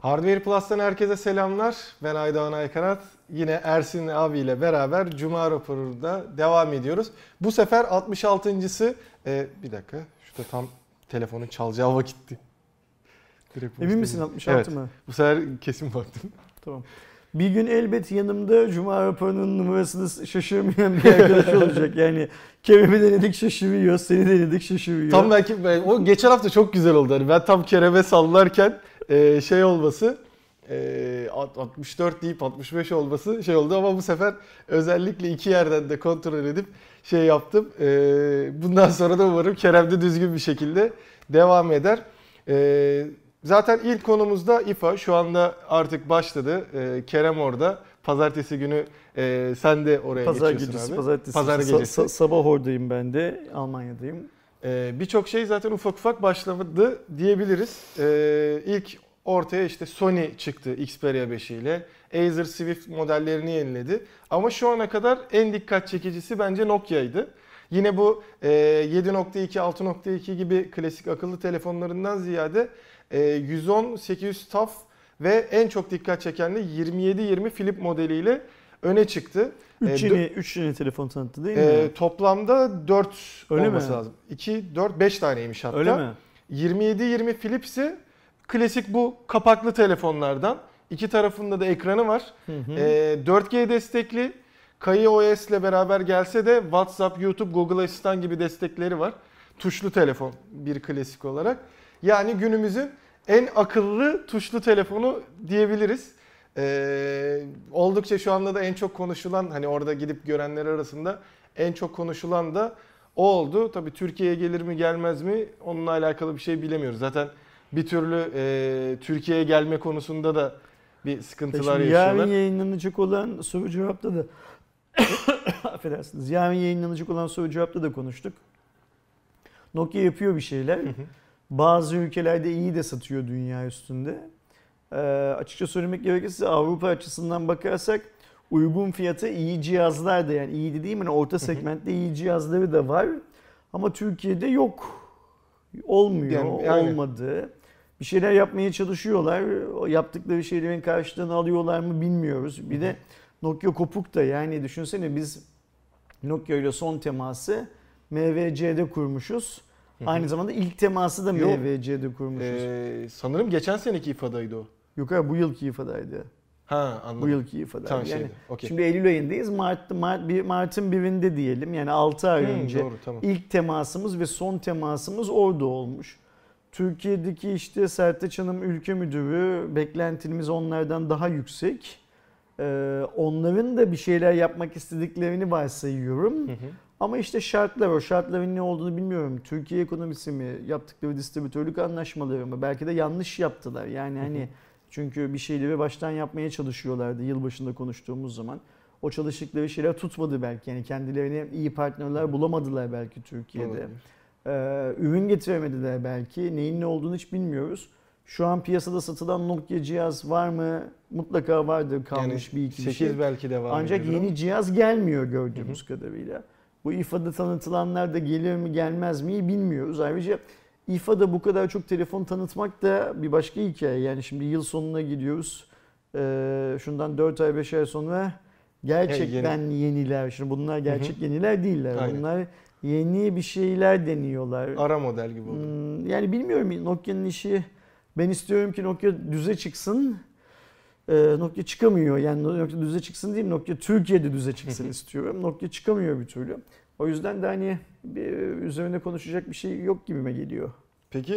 Hardware Plus'tan herkese selamlar. Ben Aydoğan Aykanat. Yine Ersin abiyle beraber Cuma Raporu'da devam ediyoruz. Bu sefer 66.sı... bir dakika, şurada tam telefonun çalacağı vakitti. Emin misin 66 evet, mı? Bu sefer kesin baktım. Tamam. Bir gün elbet yanımda Cuma Raporu'nun numarasını şaşırmayan bir arkadaş olacak. Yani Kerem'i denedik şaşırıyor, seni denedik şaşırıyor. Tam belki o geçen hafta çok güzel oldu. Hani ben tam Kerem'e sallarken şey olması, 64 deyip 65 olması şey oldu ama bu sefer özellikle iki yerden de kontrol edip şey yaptım. Bundan sonra da umarım Kerem de düzgün bir şekilde devam eder. Zaten ilk konumuzda IFA şu anda artık başladı. Kerem orada. Pazartesi günü sen de oraya geçiyorsun abi. Pazar gecesi. Sabah oradayım ben de. Almanya'dayım. Birçok şey zaten ufak ufak başladı diyebiliriz. İlk ortaya işte Sony çıktı Xperia 5'iyle. Acer Swift modellerini yeniledi. Ama şu ana kadar en dikkat çekicisi bence Nokia'ydı. Yine bu 7.2, 6.2 gibi klasik akıllı telefonlarından ziyade 110, 800 TAF ve en çok dikkat çeken de 27-20 Philips modeliyle öne çıktı. 3 yeni telefon tanıttı değil mi? Toplamda 4 öyle olması mi lazım. 2, 4, 5 taneymiş hatta. Öyle mi? 27-20 Philips'i klasik bu kapaklı telefonlardan. İki tarafında da ekranı var. Hı. 4G destekli. KaiOS ile beraber gelse de WhatsApp, YouTube, Google Assistant gibi destekleri var. Tuşlu telefon bir klasik olarak. Yani günümüzün en akıllı tuşlu telefonu diyebiliriz. Oldukça şu anda da en çok konuşulan, hani orada gidip görenler arasında en çok konuşulan da o oldu. Tabii Türkiye'ye gelir mi gelmez mi onunla alakalı bir şey bilemiyoruz. Zaten bir türlü Türkiye'ye gelme konusunda da bir sıkıntılar yaşıyorlar. Yarın yayınlanacak olan soru cevapta da affedersiniz. Yarın yayınlanacak olan soru cevapta da konuştuk. Nokia yapıyor bir şeyler. Bazı ülkelerde iyi de satıyor dünya üstünde. Açıkça söylemek gerekirse Avrupa açısından bakarsak uygun fiyata iyi cihazlar da, yani iyi dediğim hani orta segmentte iyi cihazları da var. Ama Türkiye'de yok. Olmuyor. Yani. Olmadı. Bir şeyler yapmaya çalışıyorlar. Yaptıkları şeylerin karşılığını alıyorlar mı bilmiyoruz. Bir de Nokia kopuk da, yani düşünsene biz Nokia ile son teması MVC'de kurmuşuz. Aynı zamanda ilk teması da MVC'de kurmuşuz. Sanırım geçen seneki ifadaydı o. Yok abi, bu yılki ifadaydı. Ha, anladım. Bu yılki ifadaydı. Tamam, yani okay. Şimdi Eylül ayındayız. Mart'ın birinde diyelim, yani 6 ay önce doğru, tamam. İlk temasımız ve son temasımız orada olmuş. Türkiye'deki işte Sertaç Hanım ülke müdürü, beklentimiz onlardan daha yüksek. Onların da bir şeyler yapmak istediklerini varsayıyorum. Ama işte şartlar, o şartların ne olduğunu bilmiyorum. Türkiye ekonomisi mi, yaptıkları distribütörlük anlaşmaları mı? Belki de yanlış yaptılar. Yani hani çünkü bir şeyleri baştan yapmaya çalışıyorlardı yılbaşında konuştuğumuz zaman. O çalıştıkları şeyler tutmadı belki. Yani kendilerine iyi partnerler bulamadılar belki Türkiye'de. Ürün getiremediler belki. Neyin ne olduğunu hiç bilmiyoruz. Şu an piyasada satılan Nokia cihaz var mı? Mutlaka vardır, kalmış yani bir iki 8 şey. Belki de var. Ancak yeni cihaz gelmiyor gördüğümüz kadarıyla. Bu IFA'da tanıtılanlar da gelir mi gelmez mi bilmiyoruz. Ayrıca IFA'da bu kadar çok telefon tanıtmak da bir başka hikaye. Yani şimdi yıl sonuna gidiyoruz. Şundan 4 ay 5 ay sonra gerçekten yeniler. Şimdi bunlar gerçek yeniler değiller. Aynen. Bunlar yeni bir şeyler deniyorlar. Ara model gibi oldu. Yani bilmiyorum Nokia'nın işi. Ben istiyorum ki Nokia düze çıksın. Nokia çıkamıyor. Yani Nokia düze çıksın değil, Nokia Türkiye'de düze çıksın istiyorum. Nokia çıkamıyor bir türlü. O yüzden de hani üzerine konuşacak bir şey yok gibime geliyor. Peki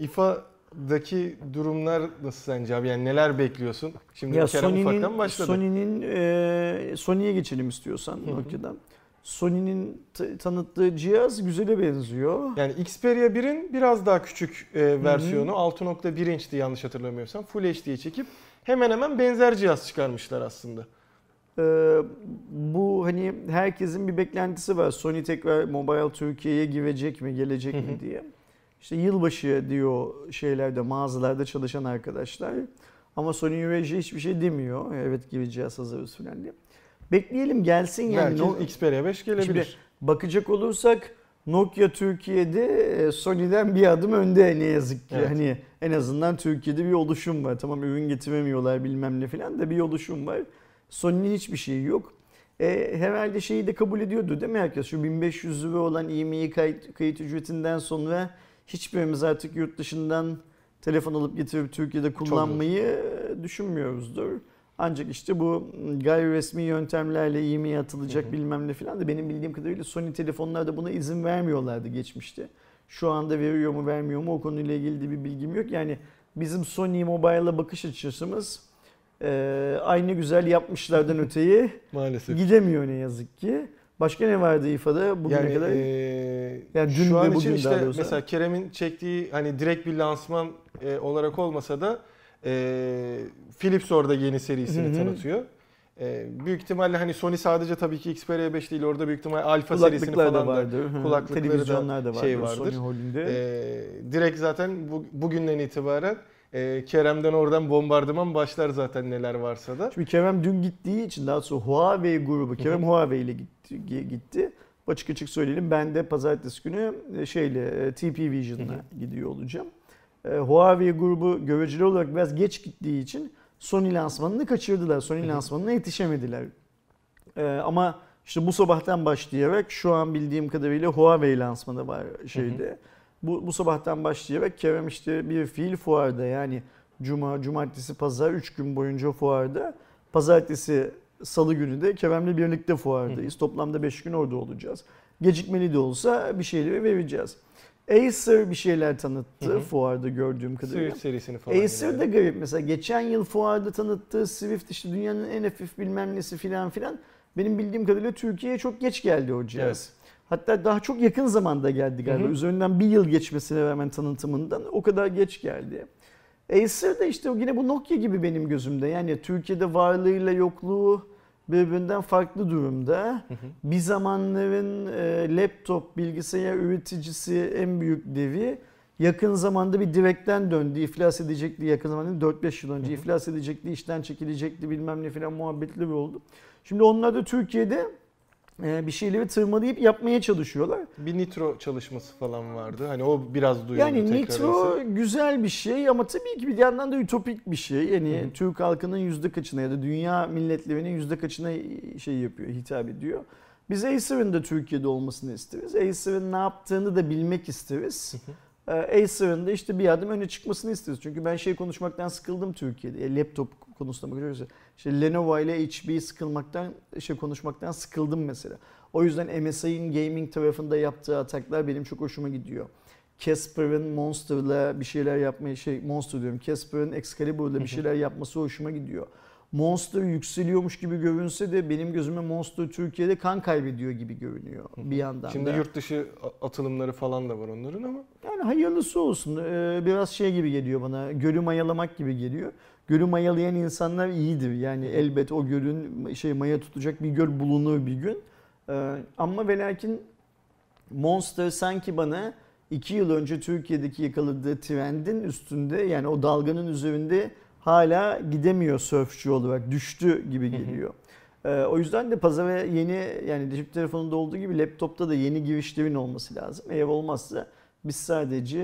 IFA'daki durumlar nasıl sence abi? Yani neler bekliyorsun? Şimdi ya Kerem ufaktan başladı. Sony'ye geçelim istiyorsan Nokia'dan. Sony'nin tanıttığı cihaz güzele benziyor. Yani Xperia 1'in biraz daha küçük versiyonu. 6.1 inçti yanlış hatırlamıyorsam. Full HD'ye çekip hemen hemen benzer cihaz çıkarmışlar aslında. Bu hani herkesin bir beklentisi var. Sony tekrar Mobile Türkiye'ye girecek mi, gelecek mi diye. İşte yılbaşı diyor şeylerde, mağazalarda çalışan arkadaşlar. Ama Sony UVC hiçbir şey demiyor. Evet, gibi cihaz hazırız falan diye. Bekleyelim gelsin yani. Belki Xperia 5 gelebilir. Şimdi bakacak olursak Nokia Türkiye'de Sony'den bir adım önde ne yazık ki. Evet. Hani en azından Türkiye'de bir oluşum var. Tamam ürün getiremiyorlar bilmem ne filan da bir oluşum var. Sony'nin hiçbir şeyi yok. Herhalde şeyi de kabul ediyordu değil mi herkes? Şu 1500 lira olan IMEI kayıt ücretinden sonra hiçbirimiz artık yurt dışından telefon alıp getirip Türkiye'de kullanmayı düşünmüyoruzdur. Ancak işte bu gayri resmi yöntemlerle IMEI atılacak bilmem ne filan da benim bildiğim kadarıyla Sony telefonlarda buna izin vermiyorlardı geçmişte. Şu anda veriyor mu vermiyor mu o konuyla ilgili de bir bilgim yok. Yani bizim Sony Mobile'a bakış açısımız aynı güzel yapmışlardan öteyi maalesef gidemiyor ne yazık ki. Başka ne vardı IFA'da bugüne kadar? Yani dün ve bugün işte daha doğrusu. Mesela Kerem'in çektiği hani direkt bir lansman olarak olmasa da Philips orada yeni serisini tanıtıyor. Büyük ihtimalle hani Sony sadece tabii ki Xperia 5 değil, orada büyük ihtimalle Alfa serisini falan da vardır. Kulaklıkları televizyonlar da vardır. Şey vardır. Direkt zaten bugünden itibaren Kerem'den oradan bombardıman başlar zaten neler varsa da. Şimdi Kerem dün gittiği için daha sonra Huawei grubu, Kerem Huawei ile gitti. Açık açık söyleyelim ben de pazartesi günü şeyle TP Vision'la gidiyor olacağım. Huawei grubu göreceli olarak biraz geç gittiği için Sony lansmanını kaçırdılar. Sony lansmanına yetişemediler. Ama işte bu sabahtan başlayarak şu an bildiğim kadarıyla Huawei lansmanı var şeyde. Bu sabahtan başlayarak Kerem işte bir fiil fuarda, yani cuma, cumartesi, pazar 3 gün boyunca fuarda. Pazartesi, salı günü de Kerem'le birlikte fuardayız. Toplamda 5 gün orada olacağız. Gecikmeli de olsa bir şeyleri vereceğiz. Acer bir şeyler tanıttı fuarda gördüğüm kadarıyla. Swift serisini falan. Acer de garip mesela. Geçen yıl fuarda tanıttığı Swift işte dünyanın en hafif bilmem nesi filan filan. Benim bildiğim kadarıyla Türkiye'ye çok geç geldi o cihaz. Evet. Hatta daha çok yakın zamanda geldi galiba. Üzerinden bir yıl geçmesine rağmen tanıtımından o kadar geç geldi. Acer de işte yine bu Nokia gibi benim gözümde. Yani Türkiye'de varlığıyla yokluğu birbirinden farklı durumda. Bir zamanların laptop, bilgisayar üreticisi en büyük devi yakın zamanda bir direkten döndü. İflas edecekti yakın zamanda 4-5 yıl önce. İflas edecekti, işten çekilecekti bilmem ne filan muhabbetli bir oldu. Şimdi onlar da Türkiye'de bir şeyleri tırmalayıp yapmaya çalışıyorlar. Bir Nitro çalışması falan vardı. Hani o biraz duyuldu. Yani Nitro güzel bir şey ama tabii ki bir yandan da ütopik bir şey. Yani Türk halkının yüzde kaçına ya da dünya milletlerinin yüzde kaçına şey yapıyor, hitap ediyor. Biz Acer'ın da Türkiye'de olmasını isteriz. Acer'ın ne yaptığını da bilmek isteriz. Acer'ın da işte bir adım öne çıkmasını isteriz. Çünkü ben şey konuşmaktan sıkıldım Türkiye'de. Laptop konusunda bakıyoruz. İşte Lenovo ile HP sıkılmaktan, konuşmaktan sıkıldım mesela. O yüzden MSI'nin gaming tarafında yaptığı ataklar benim çok hoşuma gidiyor. Casper'ın Monster'la bir şeyler yapmayı, Monster diyorum. Casper'ın Excalibur'la bir şeyler yapması hoşuma gidiyor. Monster yükseliyormuş gibi görünse de benim gözüme Monster Türkiye'de kan kaybediyor gibi görünüyor bir yandan. Şimdi yurt dışı atılımları falan da var onların ama. Yani hayırlısı olsun. Biraz şey gibi geliyor bana, gölü mayalamak gibi geliyor. Gölü mayalayan insanlar iyidir. Yani elbet o gölün maya tutacak bir göl bulunur bir gün. Ama ve lakin Monster sanki bana 2 yıl önce Türkiye'deki yakaladığı trendin üstünde, yani o dalganın üzerinde hala gidemiyor sörfçü olarak, düştü gibi geliyor. O yüzden de pazara yeni, yani cep telefonunda olduğu gibi laptopta da yeni girişlerin olması lazım. Eğer olmazsa biz sadece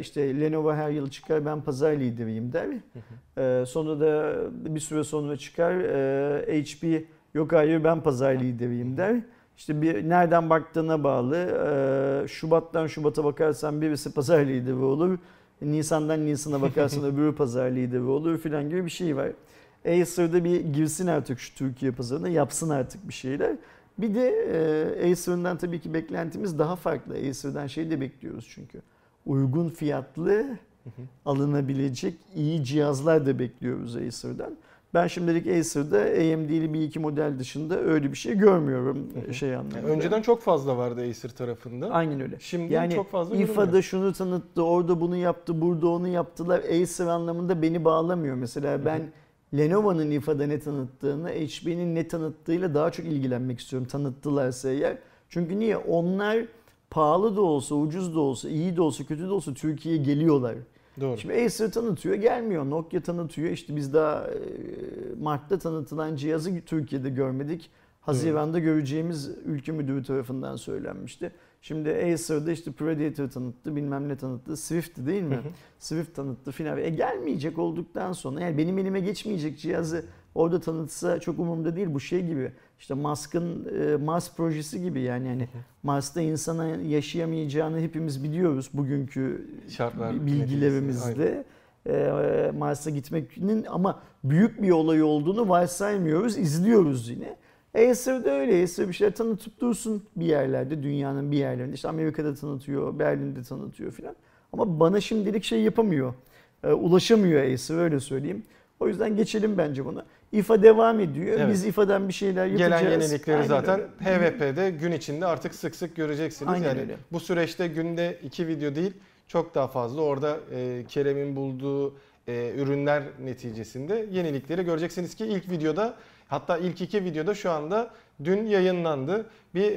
işte Lenovo her yıl çıkar ben pazar lideriyim der. Sonra da bir süre sonra çıkar HP yok hayır ben pazar lideriyim der. İşte bir nereden baktığına bağlı. Şubattan Şubat'a bakarsan birisi pazar lideri olur. Nisan'dan Nisan'a bakarsan öbürü pazar lideri olur filan gibi bir şey var. Acer'da bir girsin artık şu Türkiye pazarına, yapsın artık bir şeyler. Bir de Acer'dan tabii ki beklentimiz daha farklı. Acer'dan şey de bekliyoruz çünkü. Uygun fiyatlı alınabilecek iyi cihazlar da bekliyoruz Acer'dan. Ben şimdilik Acer'da AMD'li bir iki model dışında öyle bir şey görmüyorum anlamında. Önceden çok fazla vardı Acer tarafında. Aynen öyle. Şimdi yani çok fazla görünmüyor. IFA'da şunu tanıttı, orada bunu yaptı, burada onu yaptılar. Acer anlamında beni bağlamıyor. Mesela ben Lenovo'nun IFA'da ne tanıttığını, HP'nin ne tanıttığıyla daha çok ilgilenmek istiyorum tanıttılarsa eğer. Çünkü niye? Onlar pahalı da olsa, ucuz da olsa, iyi de olsa, kötü de olsa Türkiye'ye geliyorlar. Doğru. Şimdi Acer tanıtıyor, gelmiyor. Nokia tanıtıyor. İşte biz daha Mart'ta tanıtılan cihazı Türkiye'de görmedik. Haziran'da göreceğimiz ülke müdürü tarafından söylenmişti. Şimdi Acer'da işte Predator tanıttı, bilmem ne tanıttı, Swift değil mi? Swift tanıttı filan. Gelmeyecek olduktan sonra, yani benim elime geçmeyecek cihazı orada tanıtsa çok umurumda değil. Bu şey gibi, işte Musk'ın Mars projesi gibi yani Mars'ta insana yaşayamayacağını hepimiz biliyoruz bugünkü şartlar bilgilerimizde. Mars'a gitmenin ama büyük bir olay olduğunu varsaymıyoruz, izliyoruz yine. Acer'da öyle. Acer bir şeyler tanıtıp dursun bir yerlerde, dünyanın bir yerlerinde. İşte Amerika'da tanıtıyor, Berlin'de tanıtıyor filan. Ama bana şimdilik şey yapamıyor. Ulaşamıyor Acer, öyle söyleyeyim. O yüzden geçelim bence buna. IFA devam ediyor. Evet. Biz IFA'dan bir şeyler yapacağız. Gelen yenilikleri aynen zaten öyle. HVP'de gün içinde artık sık sık göreceksiniz. Aynen yani öyle. Bu süreçte günde 2 video değil, çok daha fazla orada Kerem'in bulduğu ürünler neticesinde yenilikleri göreceksiniz ki ilk videoda, hatta ilk 2 videoda şu anda dün yayınlandı. Bir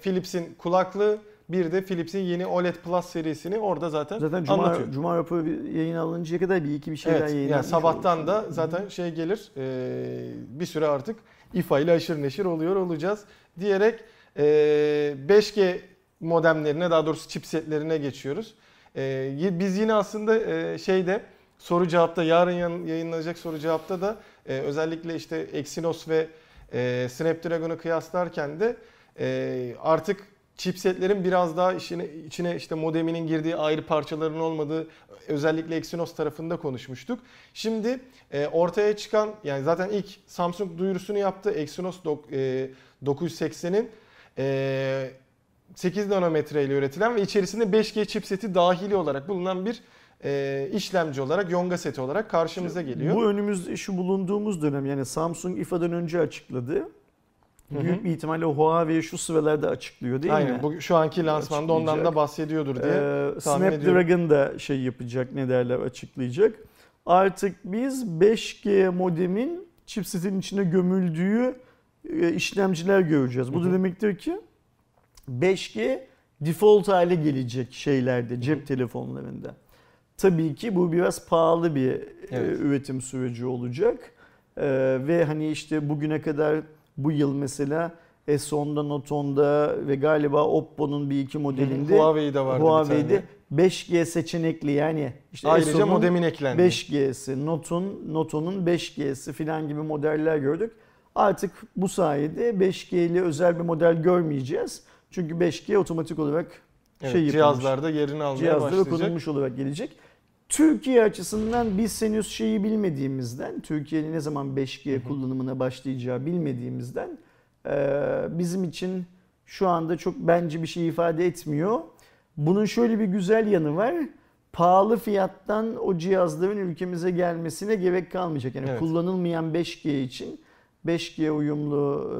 Philips'in kulaklığı, bir de Philips'in yeni OLED Plus serisini orada zaten anlatıyor. Cuma raporu yayın alıncaya kadar bir iki bir şeyler yayınlanmış. Yani sabahtan da zaten şey gelir, bir süre artık IFA ile aşırı neşir oluyor olacağız diyerek 5G modemlerine, daha doğrusu chipsetlerine geçiyoruz. Biz yine aslında şeyde, soru cevapta, yarın yayınlanacak soru cevapta da özellikle işte Exynos ve Snapdragon'u kıyaslarken de artık chipsetlerin biraz daha içine işte modeminin girdiği, ayrı parçaların olmadığı, özellikle Exynos tarafında konuşmuştuk. Şimdi ortaya çıkan, yani zaten ilk Samsung duyurusunu yaptı. Exynos 980'in 8 nanometre ile üretilen ve içerisinde 5G chipseti dahili olarak bulunan bir işlemci olarak, yonga seti olarak karşımıza geliyor. Bu önümüzde, şu bulunduğumuz dönem, yani Samsung IFA'dan önce açıkladı. Büyük bir ihtimalle Huawei şu sıralarda açıklıyor değil mi? Aynen. Şu anki lansmanda ondan da bahsediyordur diye tahmin ediyorum. Snapdragon da şey yapacak, ne derler, açıklayacak. Artık biz 5G modemin chipsetin içine gömüldüğü işlemciler göreceğiz. Bu da demektir ki 5G default hale gelecek şeylerde, cep telefonlarında. Tabii ki bu biraz pahalı bir üretim süreci olacak. Ve hani işte bugüne kadar, bu yıl mesela S10'da, Note 10'da ve galiba Oppo'nun bir iki modelinde, Huawei'de vardı, Huawei'de 5G seçenekli, yani işte ayrıca modemin eklendi. 5G'si, Note 10'un 5G'si filan gibi modeller gördük. Artık bu sayede 5G ile özel bir model görmeyeceğiz. Çünkü 5G otomatik olarak cihazlarda yerini almaya başlayacak. Cihazlara konulmuş olarak gelecek. Türkiye açısından biz henüz şeyi bilmediğimizden, Türkiye'nin ne zaman 5G kullanımına başlayacağı bilmediğimizden bizim için şu anda çok bence bir şey ifade etmiyor. Bunun şöyle bir güzel yanı var. Pahalı fiyattan o cihazların ülkemize gelmesine gerek kalmayacak. Yani kullanılmayan 5G için 5G uyumlu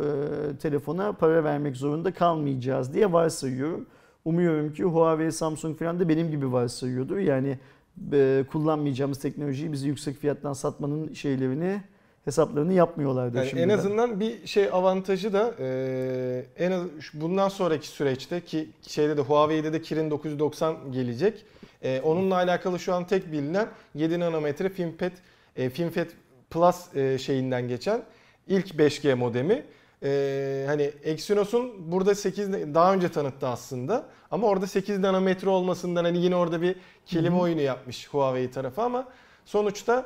telefona para vermek zorunda kalmayacağız diye varsayıyorum. Umuyorum ki Huawei, Samsung falan da benim gibi varsayıyordur. Yani kullanmayacağımız teknolojiyi bizi yüksek fiyattan satmanın şeylerini, hesaplarını yapmıyorlardı yani şimdiden. En azından bir şey avantajı da bundan sonraki süreçte ki şeyde de, Huawei'de de Kirin 990 gelecek. Onunla alakalı şu an tek bilinen 7 nanometre FinFET Plus şeyinden geçen ilk 5G modemi. Hani Exynos'un burada 8, daha önce tanıttı aslında ama orada 8 nanometre olmasından hani yine orada bir kelime oyunu yapmış Huawei tarafı, ama sonuçta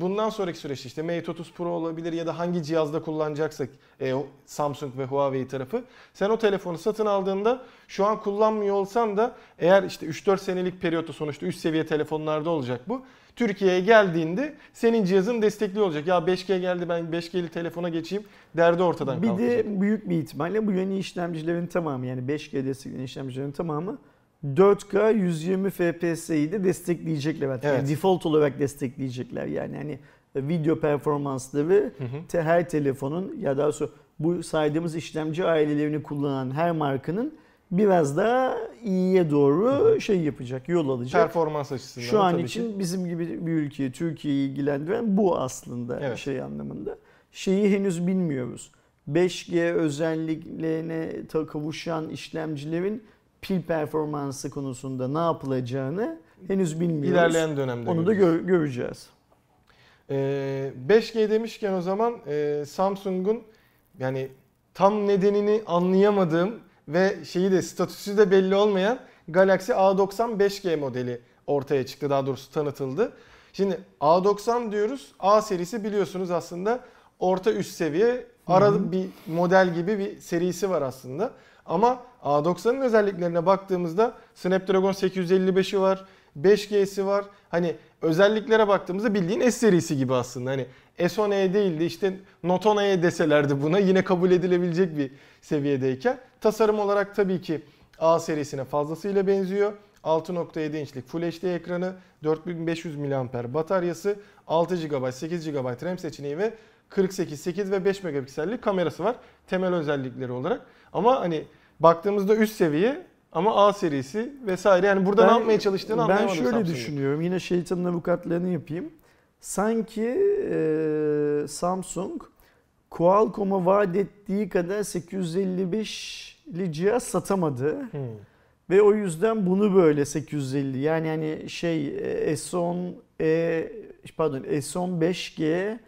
bundan sonraki süreçte işte Mate 30 Pro olabilir ya da hangi cihazda kullanacaksak Samsung ve Huawei tarafı, sen o telefonu satın aldığında şu an kullanmıyor olsan da, eğer işte 3-4 senelik periyotta, sonuçta üst seviye telefonlarda olacak bu, Türkiye'ye geldiğinde senin cihazın destekli olacak. Ya 5G geldi, ben 5G'li telefona geçeyim derdi ortadan kalkacak. Bir de büyük bir ihtimalle bu yeni işlemcilerin tamamı, yani 5G destekli işlemcilerin tamamı 4K 120 FPS'yi de destekleyecekler. Yani default olarak destekleyecekler yani. Yani video performansları her telefonun, ya daha sonra bu saydığımız işlemci ailelerini kullanan her markanın biraz daha iyiye doğru şey yapacak, yol alacak. Performans açısından. Şu an için bizim gibi bir ülkeyi, Türkiye'yi ilgilendiren bu aslında şey anlamında. Şeyi henüz bilmiyoruz. 5G özelliklerine kavuşan işlemcilerin pil performansı konusunda ne yapılacağını henüz bilmiyoruz. İlerleyen dönemde onu da göreceğiz. 5G demişken o zaman Samsung'un, yani tam nedenini anlayamadığım ve şeyi de statüsü de belli olmayan Galaxy A90 5G modeli ortaya çıktı. Daha doğrusu tanıtıldı. Şimdi A90 diyoruz. A serisi biliyorsunuz aslında orta üst seviye ara bir model gibi bir serisi var aslında. Ama A90'ın özelliklerine baktığımızda Snapdragon 855'i var, 5G'si var. Hani özelliklere baktığımızda bildiğin S serisi gibi aslında. Hani S10e değildi, işte Note 10e deselerdi buna yine kabul edilebilecek bir seviyedeyken. Tasarım olarak tabii ki A serisine fazlasıyla benziyor. 6.7 inçlik Full HD ekranı, 4500 mAh bataryası, 6 GB, 8 GB RAM seçeneği ve 48, 8 ve 5 megapiksellik kamerası var temel özellikleri olarak. Ama hani baktığımızda üst seviye ama A serisi vesaire. Yani burada ne yapmaya çalıştığını anlayamadım. Ben şöyle Samsung'un düşünüyorum. Yine şeytanın avukatlarını yapayım. Sanki Samsung Qualcomm'a vaat ettiği kadar 855'li cihaz satamadı. Ve o yüzden bunu böyle 850 yani hani şey S10 5G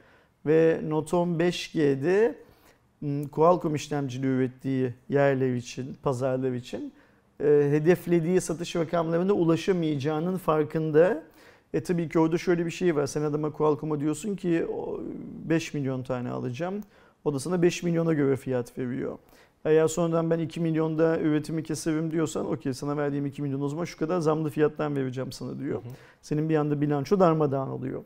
ve Note 10 5G'de Qualcomm işlemcili ürettiği yerler için, pazarlar için hedeflediği satış rakamlarına ulaşamayacağının farkında. Tabii ki orada şöyle bir şey var. Sen adama Qualcomm'a diyorsun ki 5 milyon tane alacağım. O da sana 5 milyona göre fiyat veriyor. Eğer sonradan ben 2 milyonda üretimi keserim diyorsan okey sana verdiğim 2 milyon o zaman şu kadar zamlı fiyattan vereceğim sana diyor. Senin bir anda bilanço darmadağın oluyor.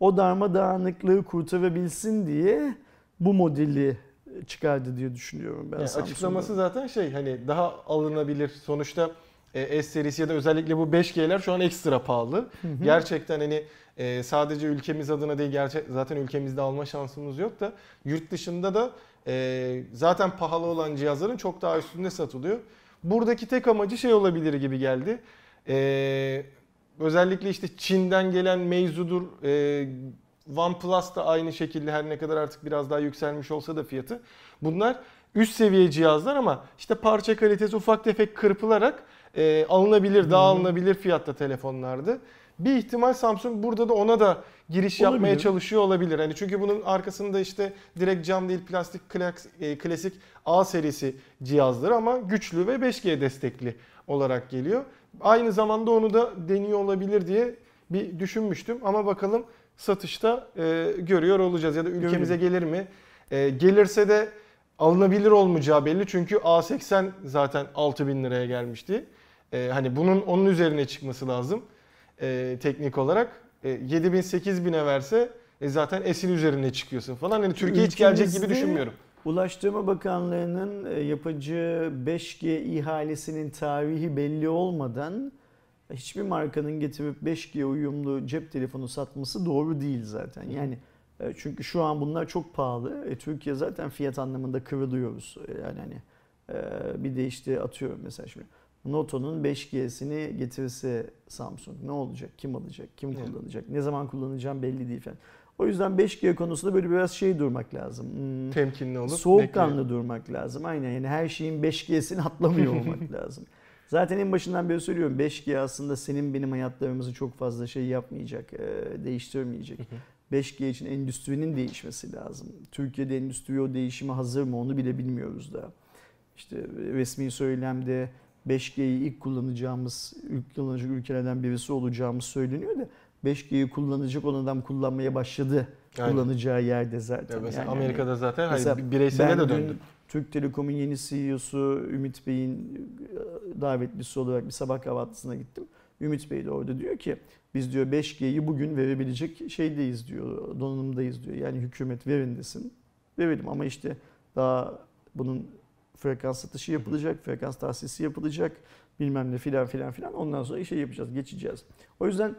O darmadağınlıklığı kurtarabilsin diye bu modeli çıkardı diye düşünüyorum ben. Yani açıklaması zaten şey hani daha alınabilir sonuçta S serisi ya da özellikle bu 5G'ler şu an ekstra pahalı. Gerçekten hani sadece ülkemiz adına değil zaten ülkemizde alma şansımız yok da yurt dışında da zaten pahalı olan cihazların çok daha üstünde satılıyor. Buradaki tek amacı şey olabilir gibi geldi. Özellikle işte Çin'den gelen mevzudur. OnePlus da aynı şekilde her ne kadar artık biraz daha yükselmiş olsa da fiyatı. Bunlar üst seviye cihazlar ama işte parça kalitesi ufak tefek kırpılarak alınabilir, daha alınabilir fiyatta telefonlardı. Bir ihtimal Samsung burada da ona da giriş olabilir, yapmaya çalışıyor olabilir. Yani çünkü bunun arkasında işte direkt cam değil plastik klasik A serisi cihazları ama güçlü ve 5G destekli olarak geliyor. Aynı zamanda onu da deniyor olabilir diye bir düşünmüştüm ama bakalım satışta görüyor olacağız ya da ülkemize gelir mi? Gelirse de alınabilir olmayacağı belli çünkü A80 zaten 6000 liraya gelmişti. Hani bunun onun üzerine çıkması lazım teknik olarak. 7000-8000'e verse zaten S'in üzerine çıkıyorsun falan. Yani Türkiye hiç gelecek gibi düşünmüyorum. Ulaştırma Bakanlığı'nın yapıcı 5G ihalesinin tarihi belli olmadan hiçbir markanın getirip 5G uyumlu cep telefonu satması doğru değil zaten. Yani çünkü şu an bunlar çok pahalı. Türkiye zaten fiyat anlamında kırılıyoruz. Yani hani bir de işte atıyorum mesela şimdi Note'un 5G'sini getirirse Samsung ne olacak? Kim alacak? Kim kullanacak? Ne zaman kullanacağım belli değil falan. O yüzden 5G konusunda böyle biraz şey durmak lazım. Temkinli olup soğukkanlı durmak lazım. Aynen yani her şeyin 5G'sini atlamıyor olmak lazım. Zaten en başından beri söylüyorum 5G aslında senin benim hayatlarımızı çok fazla şey yapmayacak, değiştirmeyecek. 5G için endüstrinin değişmesi lazım. Türkiye'de endüstri o değişime hazır mı onu bile bilmiyoruz daha. İşte resmi söylemde 5G'yi ilk kullanacak ülkelerden birisi olacağımız söyleniyor da 5G'yi kullanacak olan adam kullanmaya başladı. Aynen. Kullanacağı yerde zaten. Ya yani Amerika'da zaten hani bireysele de döndü. Türk Telekom'un yeni CEO'su Ümit Bey'in davetlisi olarak bir sabah kahvaltısına gittim. Ümit Bey de orada diyor ki biz diyor 5G'yi bugün verebilecek şeydeyiz diyor, donanımdayız diyor. Yani hükümet verin desin. Verelim ama işte daha bunun frekans satışı yapılacak, frekans tahsisi yapılacak bilmem ne filan ondan sonra şey yapacağız, geçeceğiz. O yüzden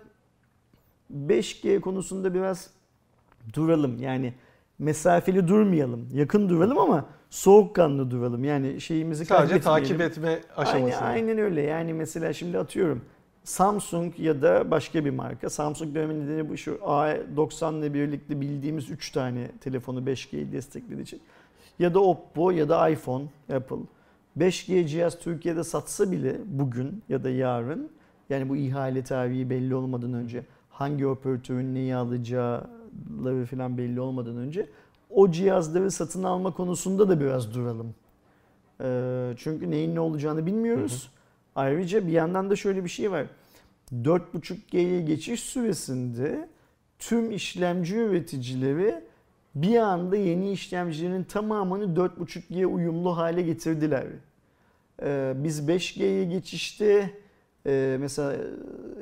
5G konusunda biraz duralım yani mesafeli durmayalım, yakın duralım ama soğukkanlı duralım yani şeyimizi sadece takip etme aşaması. Aynen öyle yani mesela şimdi atıyorum Samsung ya da başka bir marka. Samsung dönemin nedeni bu şu A90 ile birlikte bildiğimiz 3 tane telefonu 5G'yi desteklediği için ya da Oppo ya da iPhone, Apple 5G cihaz Türkiye'de satsa bile bugün ya da yarın yani bu ihale tarihi belli olmadan önce hangi operatörün neyi alacağıları falan belli olmadan önce o cihazları satın alma konusunda da biraz duralım. Çünkü neyin ne olacağını bilmiyoruz. Hı hı. Ayrıca bir yandan da şöyle bir şey var. 4.5G'ye geçiş süresinde tüm işlemci üreticileri bir anda yeni işlemcilerin tamamını 4.5G'ye uyumlu hale getirdiler. Biz 5G'ye geçişte mesela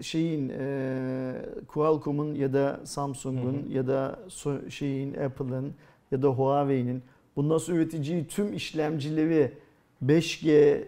şeyin Qualcomm'un ya da Samsung'un ya da şeyin Apple'ın ya da Huawei'nin bundan sonra üreteceği tüm işlemcileri 5G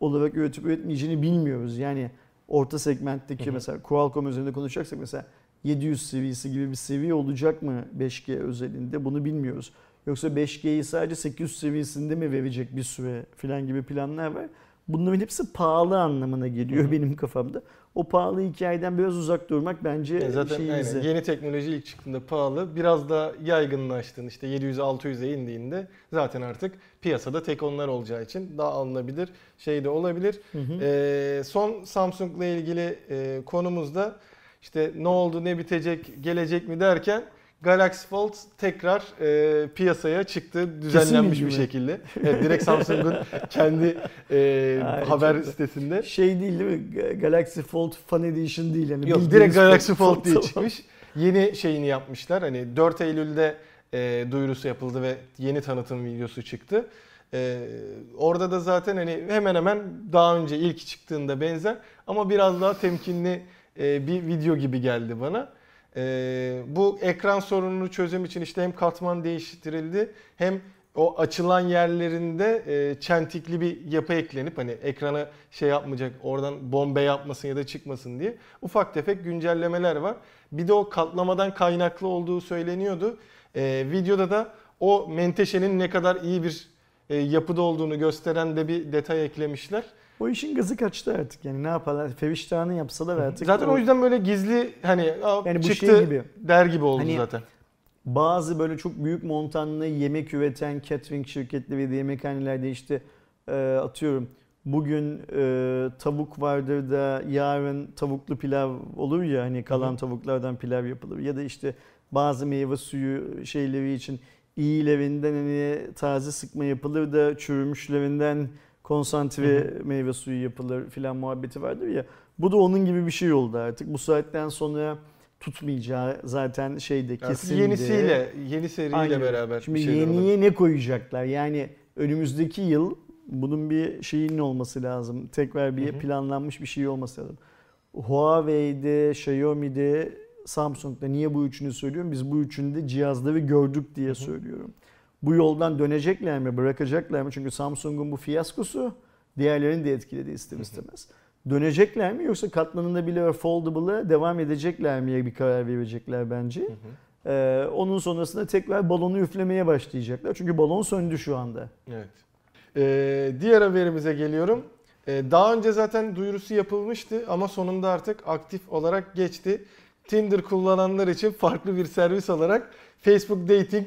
olarak üretip üretmeyeceğini bilmiyoruz. Yani orta segmentteki mesela Qualcomm üzerinde konuşacaksak mesela 700 seviyesi gibi bir seviye olacak mı 5G özelinde, bunu bilmiyoruz. Yoksa 5G'yi sadece 800 seviyesinde mi verecek bir süre falan gibi planlar var. Bunların hepsi pahalı anlamına geliyor benim kafamda. O pahalı hikayeden biraz uzak durmak bence zaten yeni teknoloji ilk çıktığında pahalı. Biraz da yaygınlaştığında işte 700-600'e indiğinde zaten artık piyasada tek onlar olacağı için daha alınabilir şey de olabilir. Son Samsung'la ilgili konumuzda işte ne oldu, ne bitecek, gelecek mi derken Galaxy Fold tekrar piyasaya çıktı, düzenlenmiş bir şekilde. Evet, direkt Samsung'un kendi haber sitesinde. Şey değil mi? Galaxy Fold Fan Edition değil. Yani yok, direkt Galaxy Fold diye çıkmış. Yeni şeyini yapmışlar. Hani 4 Eylül'de duyurusu yapıldı ve yeni tanıtım videosu çıktı. Orada da zaten hani hemen hemen daha önce ilk çıktığında benzer ama biraz daha temkinli bir video gibi geldi bana. Bu ekran sorununu çözüm için işte hem katman değiştirildi hem o açılan yerlerinde çentikli bir yapı eklenip hani ekrana şey yapmayacak, oradan bombe yapmasın ya da çıkmasın diye ufak tefek güncellemeler var. Bir de o katlamadan kaynaklı olduğu söyleniyordu. Videoda da o menteşenin ne kadar iyi bir yapıda olduğunu gösteren de bir detay eklemişler. O işin gazı kaçtı artık, yani ne yaparlar, feviştahını yapsalar artık. Zaten o yüzden böyle gizli hani yani çıktı şey gibi, der gibi oldu hani zaten. Bazı böyle çok büyük montanlı yemek üreten catering şirketleri ve yemekhanelerde işte atıyorum bugün tavuk vardır da yarın tavuklu pilav olur ya, hani kalan tavuklardan pilav yapılır ya da işte bazı meyve suyu şeyleri için iyilerinden hani taze sıkma yapılır da çürümüşlerinden konsantre meyve suyu yapılır filan muhabbeti vardır ya. Bu da onun gibi bir şey oldu artık. Bu saatten sonra tutmayacağı zaten şeyde kesin. Yeni seriyle aynı beraber. Şimdi yeniye ne koyacaklar? Yani önümüzdeki yıl bunun bir şeyinin olması lazım. Tekrar bir planlanmış bir şey olması lazım. Huawei'de, Xiaomi'de, Samsung'da niye bu üçünü söylüyorum? Biz bu üçünde cihazları gördük diye söylüyorum. Bu yoldan dönecekler mi, bırakacaklar mı? Çünkü Samsung'un bu fiyaskosu diğerlerini de etkiledi ister istemez. Dönecekler mi yoksa katlanılabilir foldable'a devam edecekler mi, bir karar verecekler bence. Onun sonrasında tekrar balonu üflemeye başlayacaklar. Çünkü balon söndü şu anda. Evet. Diğer haberimize geliyorum. Daha önce zaten duyurusu yapılmıştı ama sonunda artık aktif olarak geçti. Tinder kullananlar için farklı bir servis olarak Facebook Dating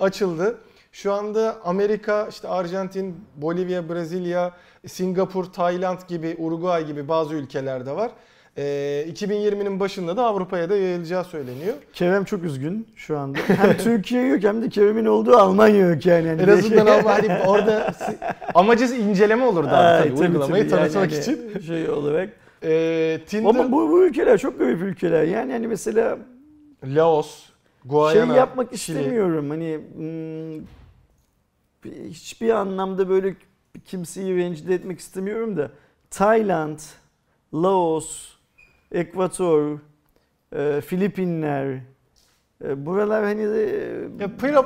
açıldı. Şu anda Amerika, işte Arjantin, Bolivya, Brezilya, Singapur, Tayland gibi, Uruguay gibi bazı ülkelerde var. 2020'nin başında da Avrupa'ya da yayılacağı söyleniyor. Kerem çok üzgün şu anda. Hem Türkiye yok hem de Kerem'in olduğu Almanya yok yani. En azından Almanya orada amacı inceleme olurdu tabii uygulamayı tanıtmak yani için. Şey olarak. Tinder... Ama bu ülkeler çok garip ülkeler. Yani hani mesela Laos, Guayana, şey yapmak istemiyorum. Hani hiçbir anlamda böyle kimseyi rencide etmek istemiyorum da Tayland, Laos, Ekvator, Filipinler, buralar hani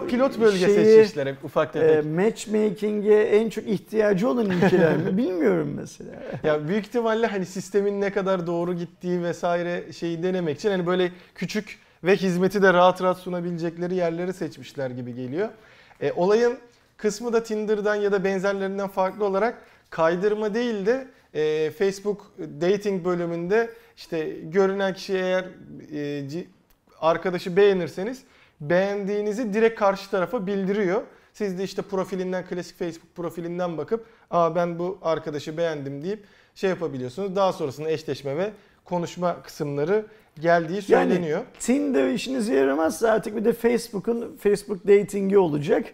pilot bölge seçmişler hep ufak tefek. Matchmaking'e en çok ihtiyacı olan ülkeler mi bilmiyorum mesela. Ya büyük ihtimalle hani sistemin ne kadar doğru gittiği vesaire şeyi denemek için hani böyle küçük ve hizmeti de rahat rahat sunabilecekleri yerleri seçmişler gibi geliyor. Olayın kısmı da Tinder'dan ya da benzerlerinden farklı olarak kaydırma değil de Facebook Dating bölümünde işte görünen kişi eğer arkadaşı beğenirseniz beğendiğinizi direkt karşı tarafa bildiriyor. Siz de işte profilinden, klasik Facebook profilinden bakıp ben bu arkadaşı beğendim deyip şey yapabiliyorsunuz. Daha sonrasında eşleşme ve konuşma kısımları geldiği söyleniyor. Yani Tinder işinize yaramazsa artık bir de Facebook'un Facebook Dating'i olacak.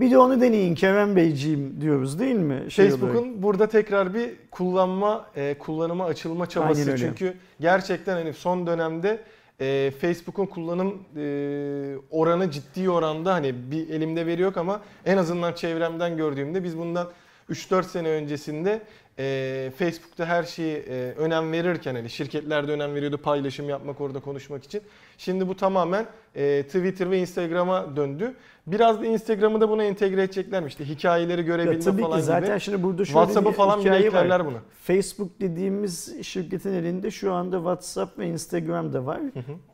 Bir de onu deneyin Kerem Beyciğim diyoruz değil mi? Facebook'un burada tekrar bir kullanıma açılma çabası. Çünkü gerçekten hani son dönemde Facebook'un kullanım oranı ciddi oranda, hani bir elimde veri yok ama en azından çevremden gördüğümde, biz bundan 3-4 sene öncesinde Facebook'ta her şeyi önem verirken, hani şirketler de önem veriyordu paylaşım yapmak, orada konuşmak için. Şimdi bu tamamen Twitter ve Instagram'a döndü. Biraz da Instagram'ı da buna entegre edeceklermiş. İşte hikayeleri görebilme falan gibi. Tabii ki zaten şimdi burada şöyle WhatsApp'ı falan bile eklerler buna. Facebook dediğimiz şirketin elinde şu anda WhatsApp ve Instagram da var.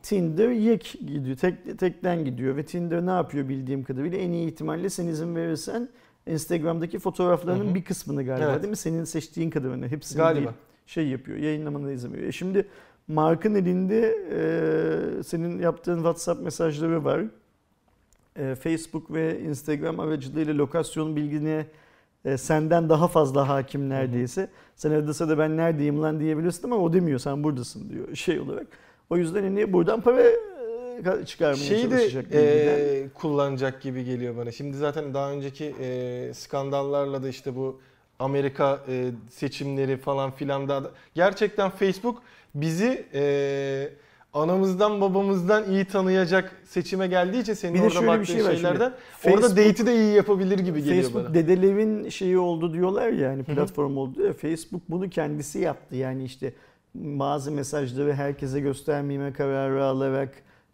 Tinder gidiyor, tekten gidiyor ve Tinder ne yapıyor bildiğim kadarıyla? En iyi ihtimalle sen izin verirsen Instagram'daki fotoğraflarının bir kısmını galiba, evet, değil mi? Senin seçtiğin kadarını, hepsini galiba değil, şey yapıyor, yayınlamana izin veriyor. Şimdi Mark'ın elinde senin yaptığın WhatsApp mesajları var. Facebook ve Instagram aracılığıyla lokasyon bilgini senden daha fazla hakim neredeyse. Sen aradasa da ben neredeyim lan diyebilirsin ama o demiyor, sen buradasın diyor şey olarak. O yüzden hani buradan para çıkarmaya çalışacak. De kullanacak gibi geliyor bana. Şimdi zaten daha önceki skandallarla da işte bu Amerika seçimleri falan filan da gerçekten Facebook bizi anamızdan babamızdan iyi tanıyacak seçime geldiği için senin orada baktığı şey şeylerden Facebook, orada date'i de iyi yapabilir gibi geliyor Facebook bana. Facebook dedelerin şeyi oldu diyorlar ya, yani platform oldu ya, Facebook bunu kendisi yaptı. Yani işte bazı mesajları herkese göstermeme kararı alarak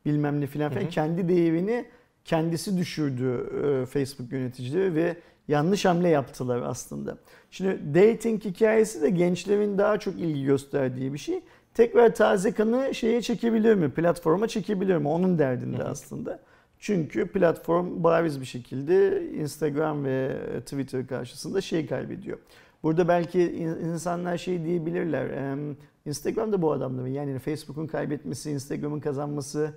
bilmem ne filan filan kendi değerini kendisi düşürdü Facebook yöneticileri ve yanlış hamle yaptılar aslında. Şimdi dating hikayesi de gençlerin daha çok ilgi gösterdiği bir şey. Tekrar taze kanı şeye çekebilir mi? Platforma çekebilir mi? Onun derdinde aslında. Çünkü platform bariz bir şekilde Instagram ve Twitter karşısında şey kaybediyor. Burada belki insanlar şey diyebilirler. Instagram da bu adamların, yani Facebook'un kaybetmesi, Instagram'ın kazanması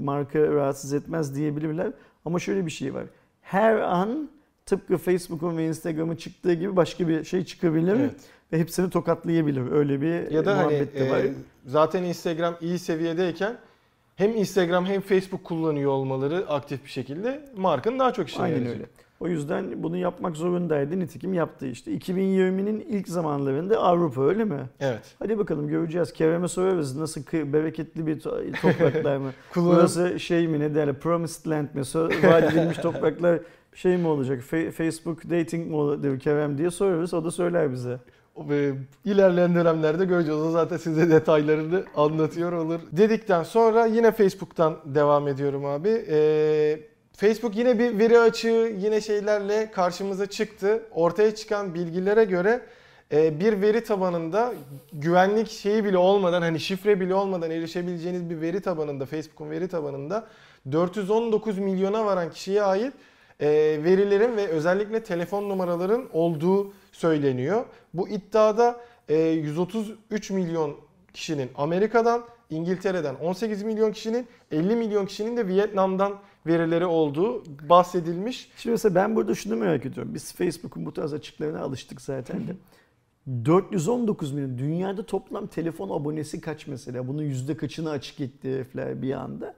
marka rahatsız etmez diyebilirler. Ama şöyle bir şey var. Her an tıpkı Facebook'un ve Instagram'ın çıktığı gibi başka bir şey çıkabilir, evet, ve hepsini tokatlayabilir. Öyle bir ya da muhabbet de var. Zaten Instagram iyi seviyedeyken hem Instagram hem Facebook kullanıyor olmaları aktif bir şekilde markanın daha çok işine yarayacak. Aynen öyle. O yüzden bunu yapmak zorundaydı. Nitekim yaptı işte. 2020'nin ilk zamanlarında Avrupa, öyle mi? Evet. Hadi bakalım göreceğiz. Kerem'e sorarız. Nasıl bereketli bir topraklar mı? Burası şey mi, ne derler? Promised land mi? Vaat edilmiş topraklar şey mi olacak? Facebook dating mi olacak Kerem diye sorarız. O da söyler bize. İlerleyen dönemlerde göreceğiz. O zaten size detaylarını anlatıyor olur. Dedikten sonra yine Facebook'tan devam ediyorum abi. Facebook yine bir veri açığı, yine şeylerle karşımıza çıktı. Ortaya çıkan bilgilere göre bir veri tabanında güvenlik şeyi bile olmadan, hani şifre bile olmadan erişebileceğiniz bir veri tabanında, Facebook'un veri tabanında 419 milyona varan kişiye ait verilerin ve özellikle telefon numaraların olduğu söyleniyor. Bu iddiada 133 milyon kişinin Amerika'dan, İngiltere'den 18 milyon kişinin, 50 milyon kişinin de Vietnam'dan verileri olduğu bahsedilmiş. Şimdi mesela ben burada şunu merak ediyorum. Biz Facebook'un bu tarz açıklarına alıştık zaten de. 419 milyon. Dünyada toplam telefon abonesi kaç mesela? Bunun %kaçını açık etti herifler bir anda.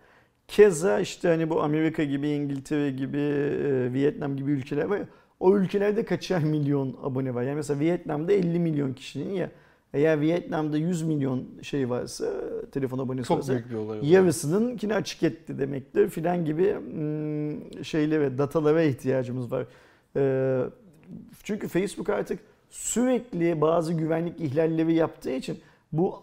Keza işte hani bu Amerika gibi, İngiltere gibi, Vietnam gibi ülkeler var ya. O ülkelerde kaçar milyon abone var? Yani mesela Vietnam'da 50 milyon kişinin ya. Eğer Vietnam'da 100 milyon şey varsa, telefon abonesi çok varsa, yarısınınkini açık etti demektir filan gibi şeylere, datalara ihtiyacımız var. Çünkü Facebook artık sürekli bazı güvenlik ihlalleri yaptığı için bu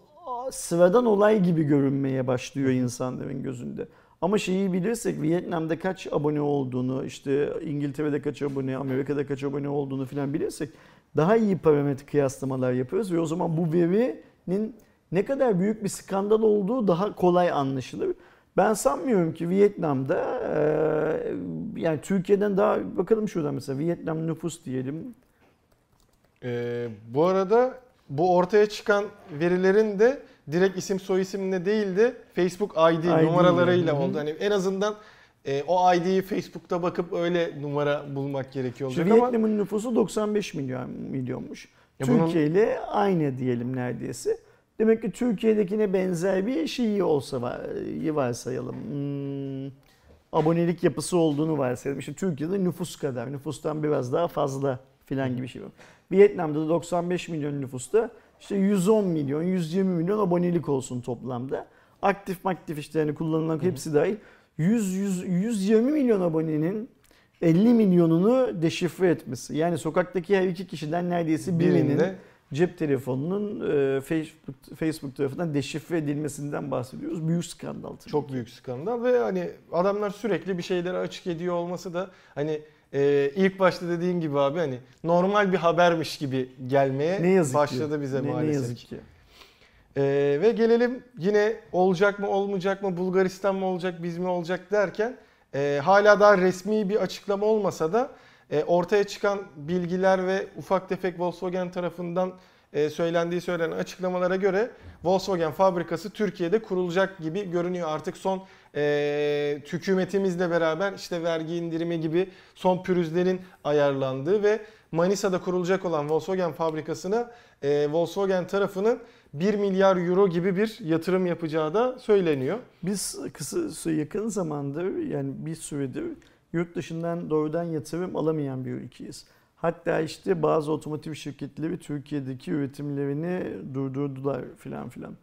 sıradan olay gibi görünmeye başlıyor insanların gözünde. Ama şeyi bilirsek, Vietnam'da kaç abone olduğunu, işte İngiltere'de kaç abone, Amerika'da kaç abone olduğunu filan bilirsek daha iyi parametre kıyaslamalar yapıyoruz ve o zaman bu verinin ne kadar büyük bir skandal olduğu daha kolay anlaşılır. Ben sanmıyorum ki Vietnam'da, yani Türkiye'den daha, bakalım şuradan mesela Vietnam nüfus diyelim. Bu arada bu ortaya çıkan verilerin de direkt isim soyisimle değil de Facebook ID numaralarıyla oldu. Hani en azından o ID'yi Facebook'ta bakıp öyle numara bulmak gerekiyor olacak ama... Vietnam'ın nüfusu 95 milyonmuş. Türkiye ile aynı diyelim neredeyse. Demek ki Türkiye'dekine benzer bir şeyi olsa varsayalım. Abonelik yapısı olduğunu varsayalım. İşte Türkiye'de nüfus kadar, nüfustan biraz daha fazla filan gibi şey var. Vietnam'da da 95 milyon nüfusta işte 110 milyon, 120 milyon abonelik olsun toplamda. Aktif işte yani kullanılan hepsi dahil 120 milyon abonenin 50 milyonunu deşifre etmesi. Yani sokaktaki her iki kişiden neredeyse birinin cep telefonunun Facebook tarafından deşifre edilmesinden bahsediyoruz. Büyük skandal. Tabii. Çok büyük skandal ve hani adamlar sürekli bir şeyleri açık ediyor olması da hani ilk başta dediğin gibi abi hani normal bir habermiş gibi gelmeye başladı bize maalesef. Ne yazık ki. Ve gelelim yine olacak mı olmayacak mı, Bulgaristan mı olacak biz mi olacak derken hala daha resmi bir açıklama olmasa da ortaya çıkan bilgiler ve ufak tefek Volkswagen tarafından söylenen açıklamalara göre Volkswagen fabrikası Türkiye'de kurulacak gibi görünüyor. Artık son hükümetimizle beraber işte vergi indirimi gibi son pürüzlerin ayarlandığı ve Manisa'da kurulacak olan Volkswagen fabrikasına Volkswagen tarafının 1 milyar euro gibi bir yatırım yapacağı da söyleniyor. Biz yakın zamandır yani bir süredir yurt dışından doğrudan yatırım alamayan bir ülkeyiz. Hatta işte bazı otomotiv şirketleri Türkiye'deki üretimlerini durdurdular filan filan.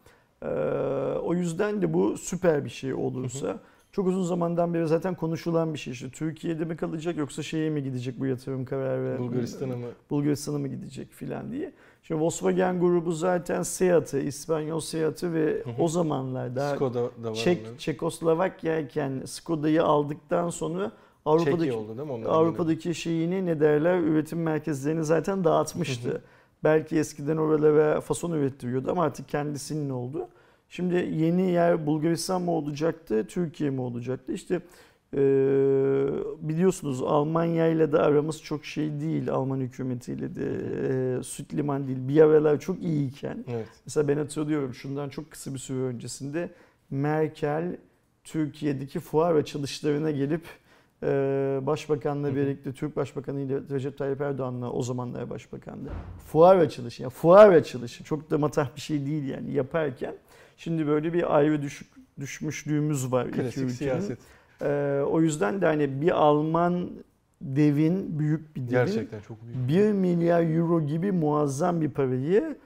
O yüzden de bu süper bir şey olursa çok uzun zamandan beri zaten konuşulan bir şey. İşte Türkiye'de mi kalacak yoksa şeye mi gidecek bu yatırım kararı? Bulgaristan'a mı gidecek filan diye. Şimdi Volkswagen grubu zaten Seat'ı, İspanyol Seat'ı ve o zamanlar daha Çekoslovakya'yken Skoda'yı aldıktan sonra Avrupa'daki şeyini ne derler üretim merkezlerini zaten dağıtmıştı. Belki eskiden oralara fason ürettiriyordu ama artık kendisinin oldu. Şimdi yeni yer Bulgaristan mı olacaktı, Türkiye mi olacaktı? İşte biliyorsunuz Almanya ile de aramız çok şey değil, Alman hükümetiyle de süt liman değil. Bir aralar çok iyiyken, mesela ben hatırlıyorum şundan çok kısa bir süre öncesinde Merkel Türkiye'deki fuar açılışlarına gelip Başbakanla birlikte Türk Başbakanı ile Recep Tayyip Erdoğan'la o zamanlar Başbakan'da fuar açılışı çok da matah bir şey değil yani yaparken şimdi böyle bir ayrı düşmüşlüğümüz var. Klasik siyaset. O yüzden de hani bir Alman devin, büyük bir devin gerçekten çok büyük. 1 milyar euro gibi muazzam bir parayı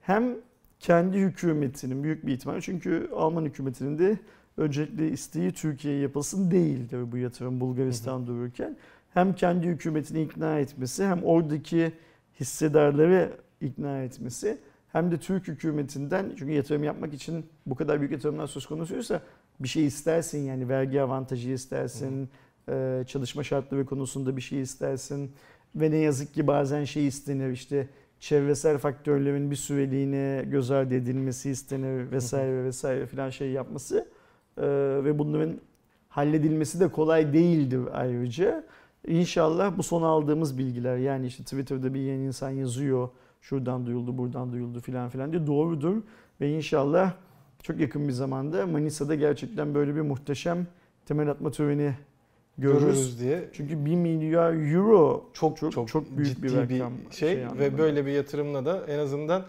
hem kendi hükümetinin büyük bir ihtimal çünkü Alman hükümetinin de öncelikle isteği Türkiye'ye yapılsın değil tabii bu yatırım Bulgaristan dururken. Hem kendi hükümetini ikna etmesi hem oradaki hissedarları ikna etmesi hem de Türk hükümetinden çünkü yatırım yapmak için bu kadar büyük yatırımlar söz konusuysa bir şey istersin yani vergi avantajı istersin, çalışma şartları konusunda bir şey istersin ve ne yazık ki bazen şey istenir işte çevresel faktörlerin bir süreliğine göz ardı edilmesi istenir vesaire filan şey yapması. Ve bunların halledilmesi de kolay değildir ayrıca. İnşallah bu son aldığımız bilgiler yani işte Twitter'da bir yeni insan yazıyor şuradan duyuldu buradan duyuldu filan diye doğrudur. Ve inşallah çok yakın bir zamanda Manisa'da gerçekten böyle bir muhteşem temel atma töreni görürüz diye. Çünkü 1 milyar euro çok büyük bir rakam ve böyle bir yatırımla da en azından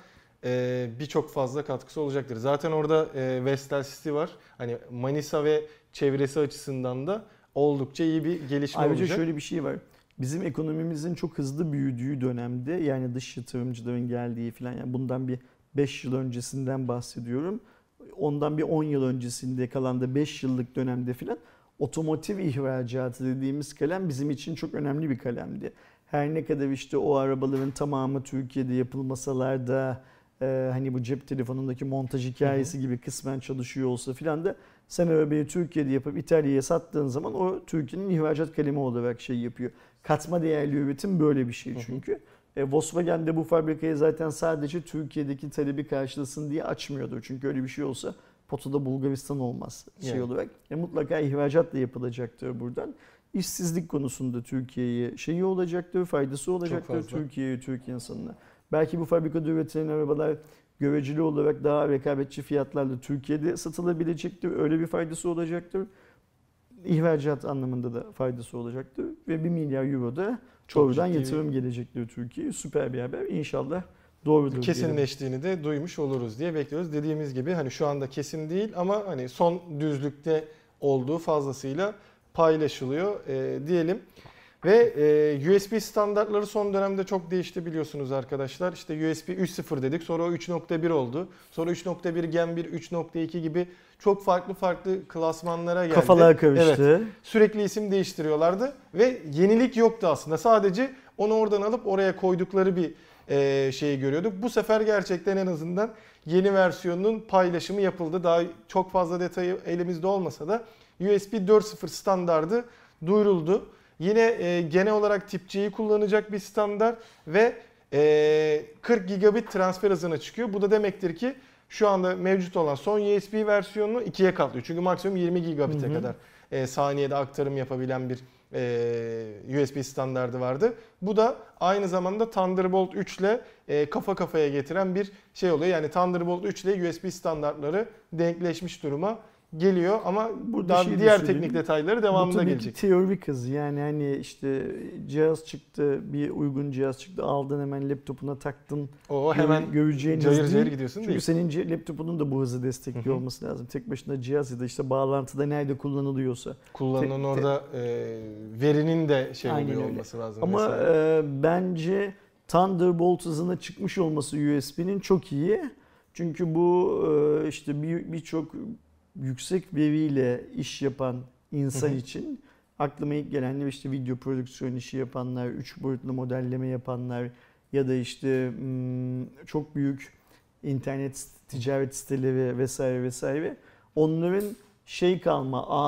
birçok fazla katkısı olacaktır. Zaten orada Vestel City var. Hani Manisa ve çevresi açısından da oldukça iyi bir gelişme olacak. Ayrıca şöyle bir şey var. Bizim ekonomimizin çok hızlı büyüdüğü dönemde yani dış yatırımcıların geldiği falan yani bundan bir 5 yıl öncesinden bahsediyorum. Ondan bir 10 yıl öncesinde kalan da 5 yıllık dönemde falan otomotiv ihracatı dediğimiz kalem bizim için çok önemli bir kalemdi. Her ne kadar işte o arabaların tamamı Türkiye'de yapılmasalar da hani bu cep telefonundaki montaj hikayesi gibi kısmen çalışıyor olsa filan da sen arabayı Türkiye'de yapıp İtalya'ya sattığın zaman o Türkiye'nin ihracat kalemi olarak şey yapıyor. Katma değerli üretim böyle bir şey çünkü. Volkswagen de bu fabrikayı zaten sadece Türkiye'deki talebi karşılasın diye açmıyordur. Çünkü öyle bir şey olsa potada Bulgaristan olmaz şey olarak. Mutlaka ihracat da yapılacaktır buradan. İşsizlik konusunda Türkiye'ye şeyi olacaktır, faydası olacaktır Türkiye'ye, Türk insanına. Belki bu fabrikada üretilen arabalar göreceli olarak daha rekabetçi fiyatlarla Türkiye'de satılabilecektir. Öyle bir faydası olacaktır. İhracat anlamında da faydası olacaktır. Ve 1 milyar euro da doğrudan yatırım gelecektir Türkiye'ye. Süper bir haber. İnşallah doğrudur kesinleştiğini diyelim de duymuş oluruz diye bekliyoruz. Dediğimiz gibi hani şu anda kesin değil ama hani son düzlükte olduğu fazlasıyla paylaşılıyor diyelim. Ve USB standartları son dönemde çok değişti biliyorsunuz arkadaşlar. İşte USB 3.0 dedik, sonra o 3.1 oldu. Sonra 3.1 Gen 1, 3.2 gibi çok farklı klasmanlara geldi. Kafalar karıştı. Evet, sürekli isim değiştiriyorlardı ve yenilik yoktu aslında. Sadece onu oradan alıp oraya koydukları bir şeyi görüyorduk. Bu sefer gerçekten en azından yeni versiyonunun paylaşımı yapıldı. Daha çok fazla detayı elimizde olmasa da USB 4.0 standardı duyuruldu. Yine genel olarak tip C'yi kullanacak bir standart ve 40 gigabit transfer hızına çıkıyor. Bu da demektir ki şu anda mevcut olan son USB versiyonunu 2'ye katlıyor. Çünkü maksimum 20 gigabit'e kadar saniyede aktarım yapabilen bir USB standardı vardı. Bu da aynı zamanda Thunderbolt 3 ile kafa kafaya getiren bir şey oluyor. Yani Thunderbolt 3 ile USB standartları denkleşmiş duruma geliyor ama buradan şey diğer teknik detayları devamında gelecek. Teorik hız, yani hani işte cihaz çıktı, bir uygun cihaz çıktı, aldın hemen laptopuna taktın. O hemen göreceğiniz cayır gidiyorsun çünkü değil. Senin laptopunun da bu hızı destekliyor olması lazım. Tek başına cihaz ya da işte bağlantıda nerede kullanılıyorsa. Kullanılan orada verinin de şey oluyor olması lazım. Ama bence Thunderbolt hızına çıkmış olması USB'nin çok iyi. Çünkü bu işte birçok yüksek veriyle iş yapan insan için aklıma ilk gelenler işte video prodüksiyon işi yapanlar, 3 boyutlu modelleme yapanlar ya da işte çok büyük internet ticaret siteleri vesaire onların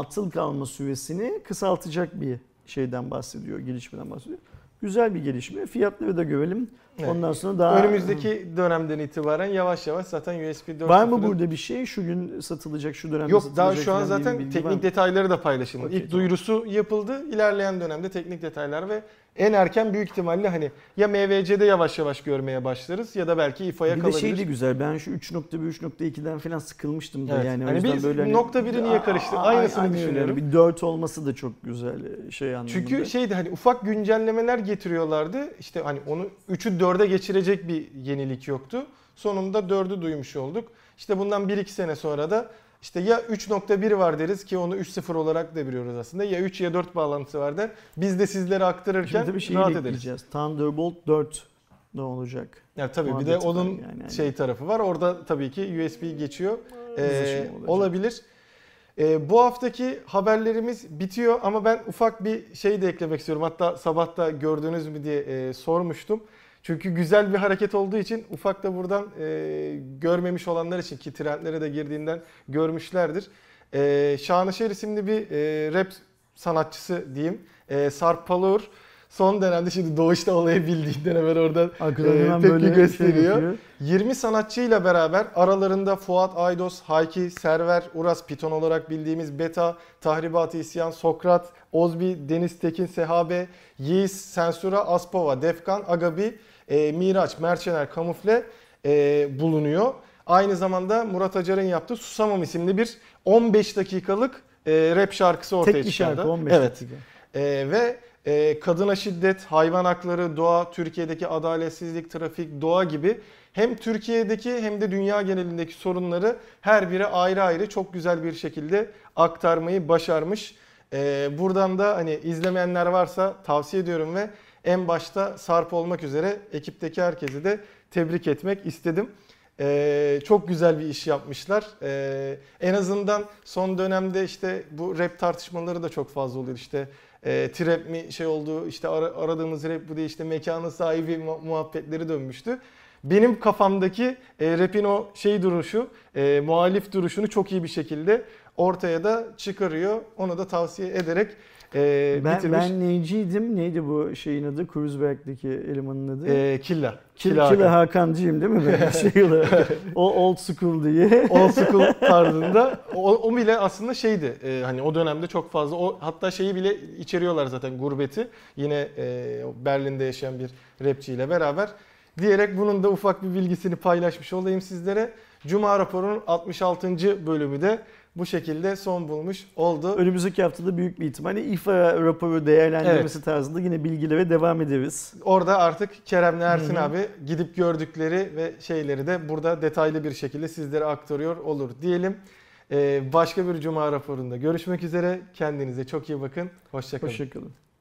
atıl kalma süresini kısaltacak bir şeyden bahsediyor, gelişmeden bahsediyor. Güzel bir gelişme. Fiyatları da görelim. Evet. Ondan sonra daha önümüzdeki dönemden itibaren yavaş yavaş zaten USB 4.0 var mı burada bir şey? Şu gün satılacak, şu dönemde satılacak. Yok, daha şu an zaten teknik detayları da paylaşıldı. Okay, İlk duyurusu yapıldı. İlerleyen dönemde teknik detaylar ve en erken büyük ihtimalle hani ya MVC'de yavaş yavaş görmeye başlarız ya da belki IFA'ya kalabilir. Bir de şey de güzel. Ben şu 3.1-3.2'den falan sıkılmıştım da. Evet. Yani hani biz böyle nokta biri niye karıştı? Aynısını düşünüyorum. Bir 4 olması da çok güzel şey anlamında. Çünkü şeydi hani ufak güncellemeler getiriyorlardı. İşte hani onu 3'ü 4'e geçirecek bir yenilik yoktu. Sonunda 4'ü duymuş olduk. İşte bundan 1-2 sene sonra da İşte ya 3.1 var deriz ki onu 3.0 olarak da biliyoruz aslında. Ya 3 ya 4 bağlantısı var der. Biz de sizlere aktarırken rahat ederiz. Thunderbolt 4 ne olacak? Ya tabii muhabbeti bir de onun yani. Şey tarafı var. Orada tabii ki USB geçiyor. Olabilir. Bu haftaki haberlerimiz bitiyor ama ben ufak bir şey de eklemek istiyorum. Hatta sabah da gördünüz mü diye sormuştum. Çünkü güzel bir hareket olduğu için ufak da buradan görmemiş olanlar için ki trendlere de girdiğinden görmüşlerdir. Şanışer isimli bir rap sanatçısı diyeyim. Sarp Palur son dönemde şimdi doğuşta olayı bildiğinden hemen oradan tepki gösteriyor. Şey 20 sanatçıyla beraber aralarında Fuat, Aydos, Hayki, Server, Uras, Piton olarak bildiğimiz Beta, Tahribat-ı İsyan, Sokrat, Ozbi, Deniz Tekin, Sehabe, Yiğis, Sensura, Aspova, Defkan, Agabi, Miraç, Merçener, Kamufle bulunuyor. Aynı zamanda Murat Acar'ın yaptığı Susamam isimli bir 15 dakikalık rap şarkısı ortaya çıkardı. Tek bir şarkı 15 dakika. Ve kadına şiddet, hayvan hakları, doğa, Türkiye'deki adaletsizlik, trafik, doğa gibi hem Türkiye'deki hem de dünya genelindeki sorunları her biri ayrı çok güzel bir şekilde aktarmayı başarmış. Buradan da hani izlemeyenler varsa tavsiye ediyorum ve en başta Sarp olmak üzere ekipteki herkesi de tebrik etmek istedim. Çok güzel bir iş yapmışlar. En azından son dönemde işte bu rap tartışmaları da çok fazla oluyor. İşte trap mi şey oldu, işte aradığımız rap bu diye işte mekanın sahibi muhabbetleri dönmüştü. Benim kafamdaki rap'in o duruşu, muhalif duruşunu çok iyi bir şekilde ortaya da çıkarıyor. Onu da tavsiye ederek bitirmiş. Ben neyciydim? Neydi bu şeyin adı? Kruzberg'deki elemanın adı? Killa. Killa Hakan'cıyım değil mi? O old school diye. Old school tarzında. O bile aslında hani o dönemde çok fazla. Hatta bile içeriyorlar zaten, gurbeti. Yine Berlin'de yaşayan bir rapçiyle beraber. Diyerek bunun da ufak bir bilgisini paylaşmış olayım sizlere. Cuma Raporu'nun 66. bölümü de bu şekilde son bulmuş oldu. Önümüzdeki haftada büyük bir ihtimalle IFA raporu değerlendirmesi tarzında yine bilgilere devam ederiz. Orada artık Kerem'le Ersin abi gidip gördükleri ve şeyleri de burada detaylı bir şekilde sizlere aktarıyor olur diyelim. Başka bir Cuma raporunda görüşmek üzere. Kendinize çok iyi bakın. Hoşçakalın.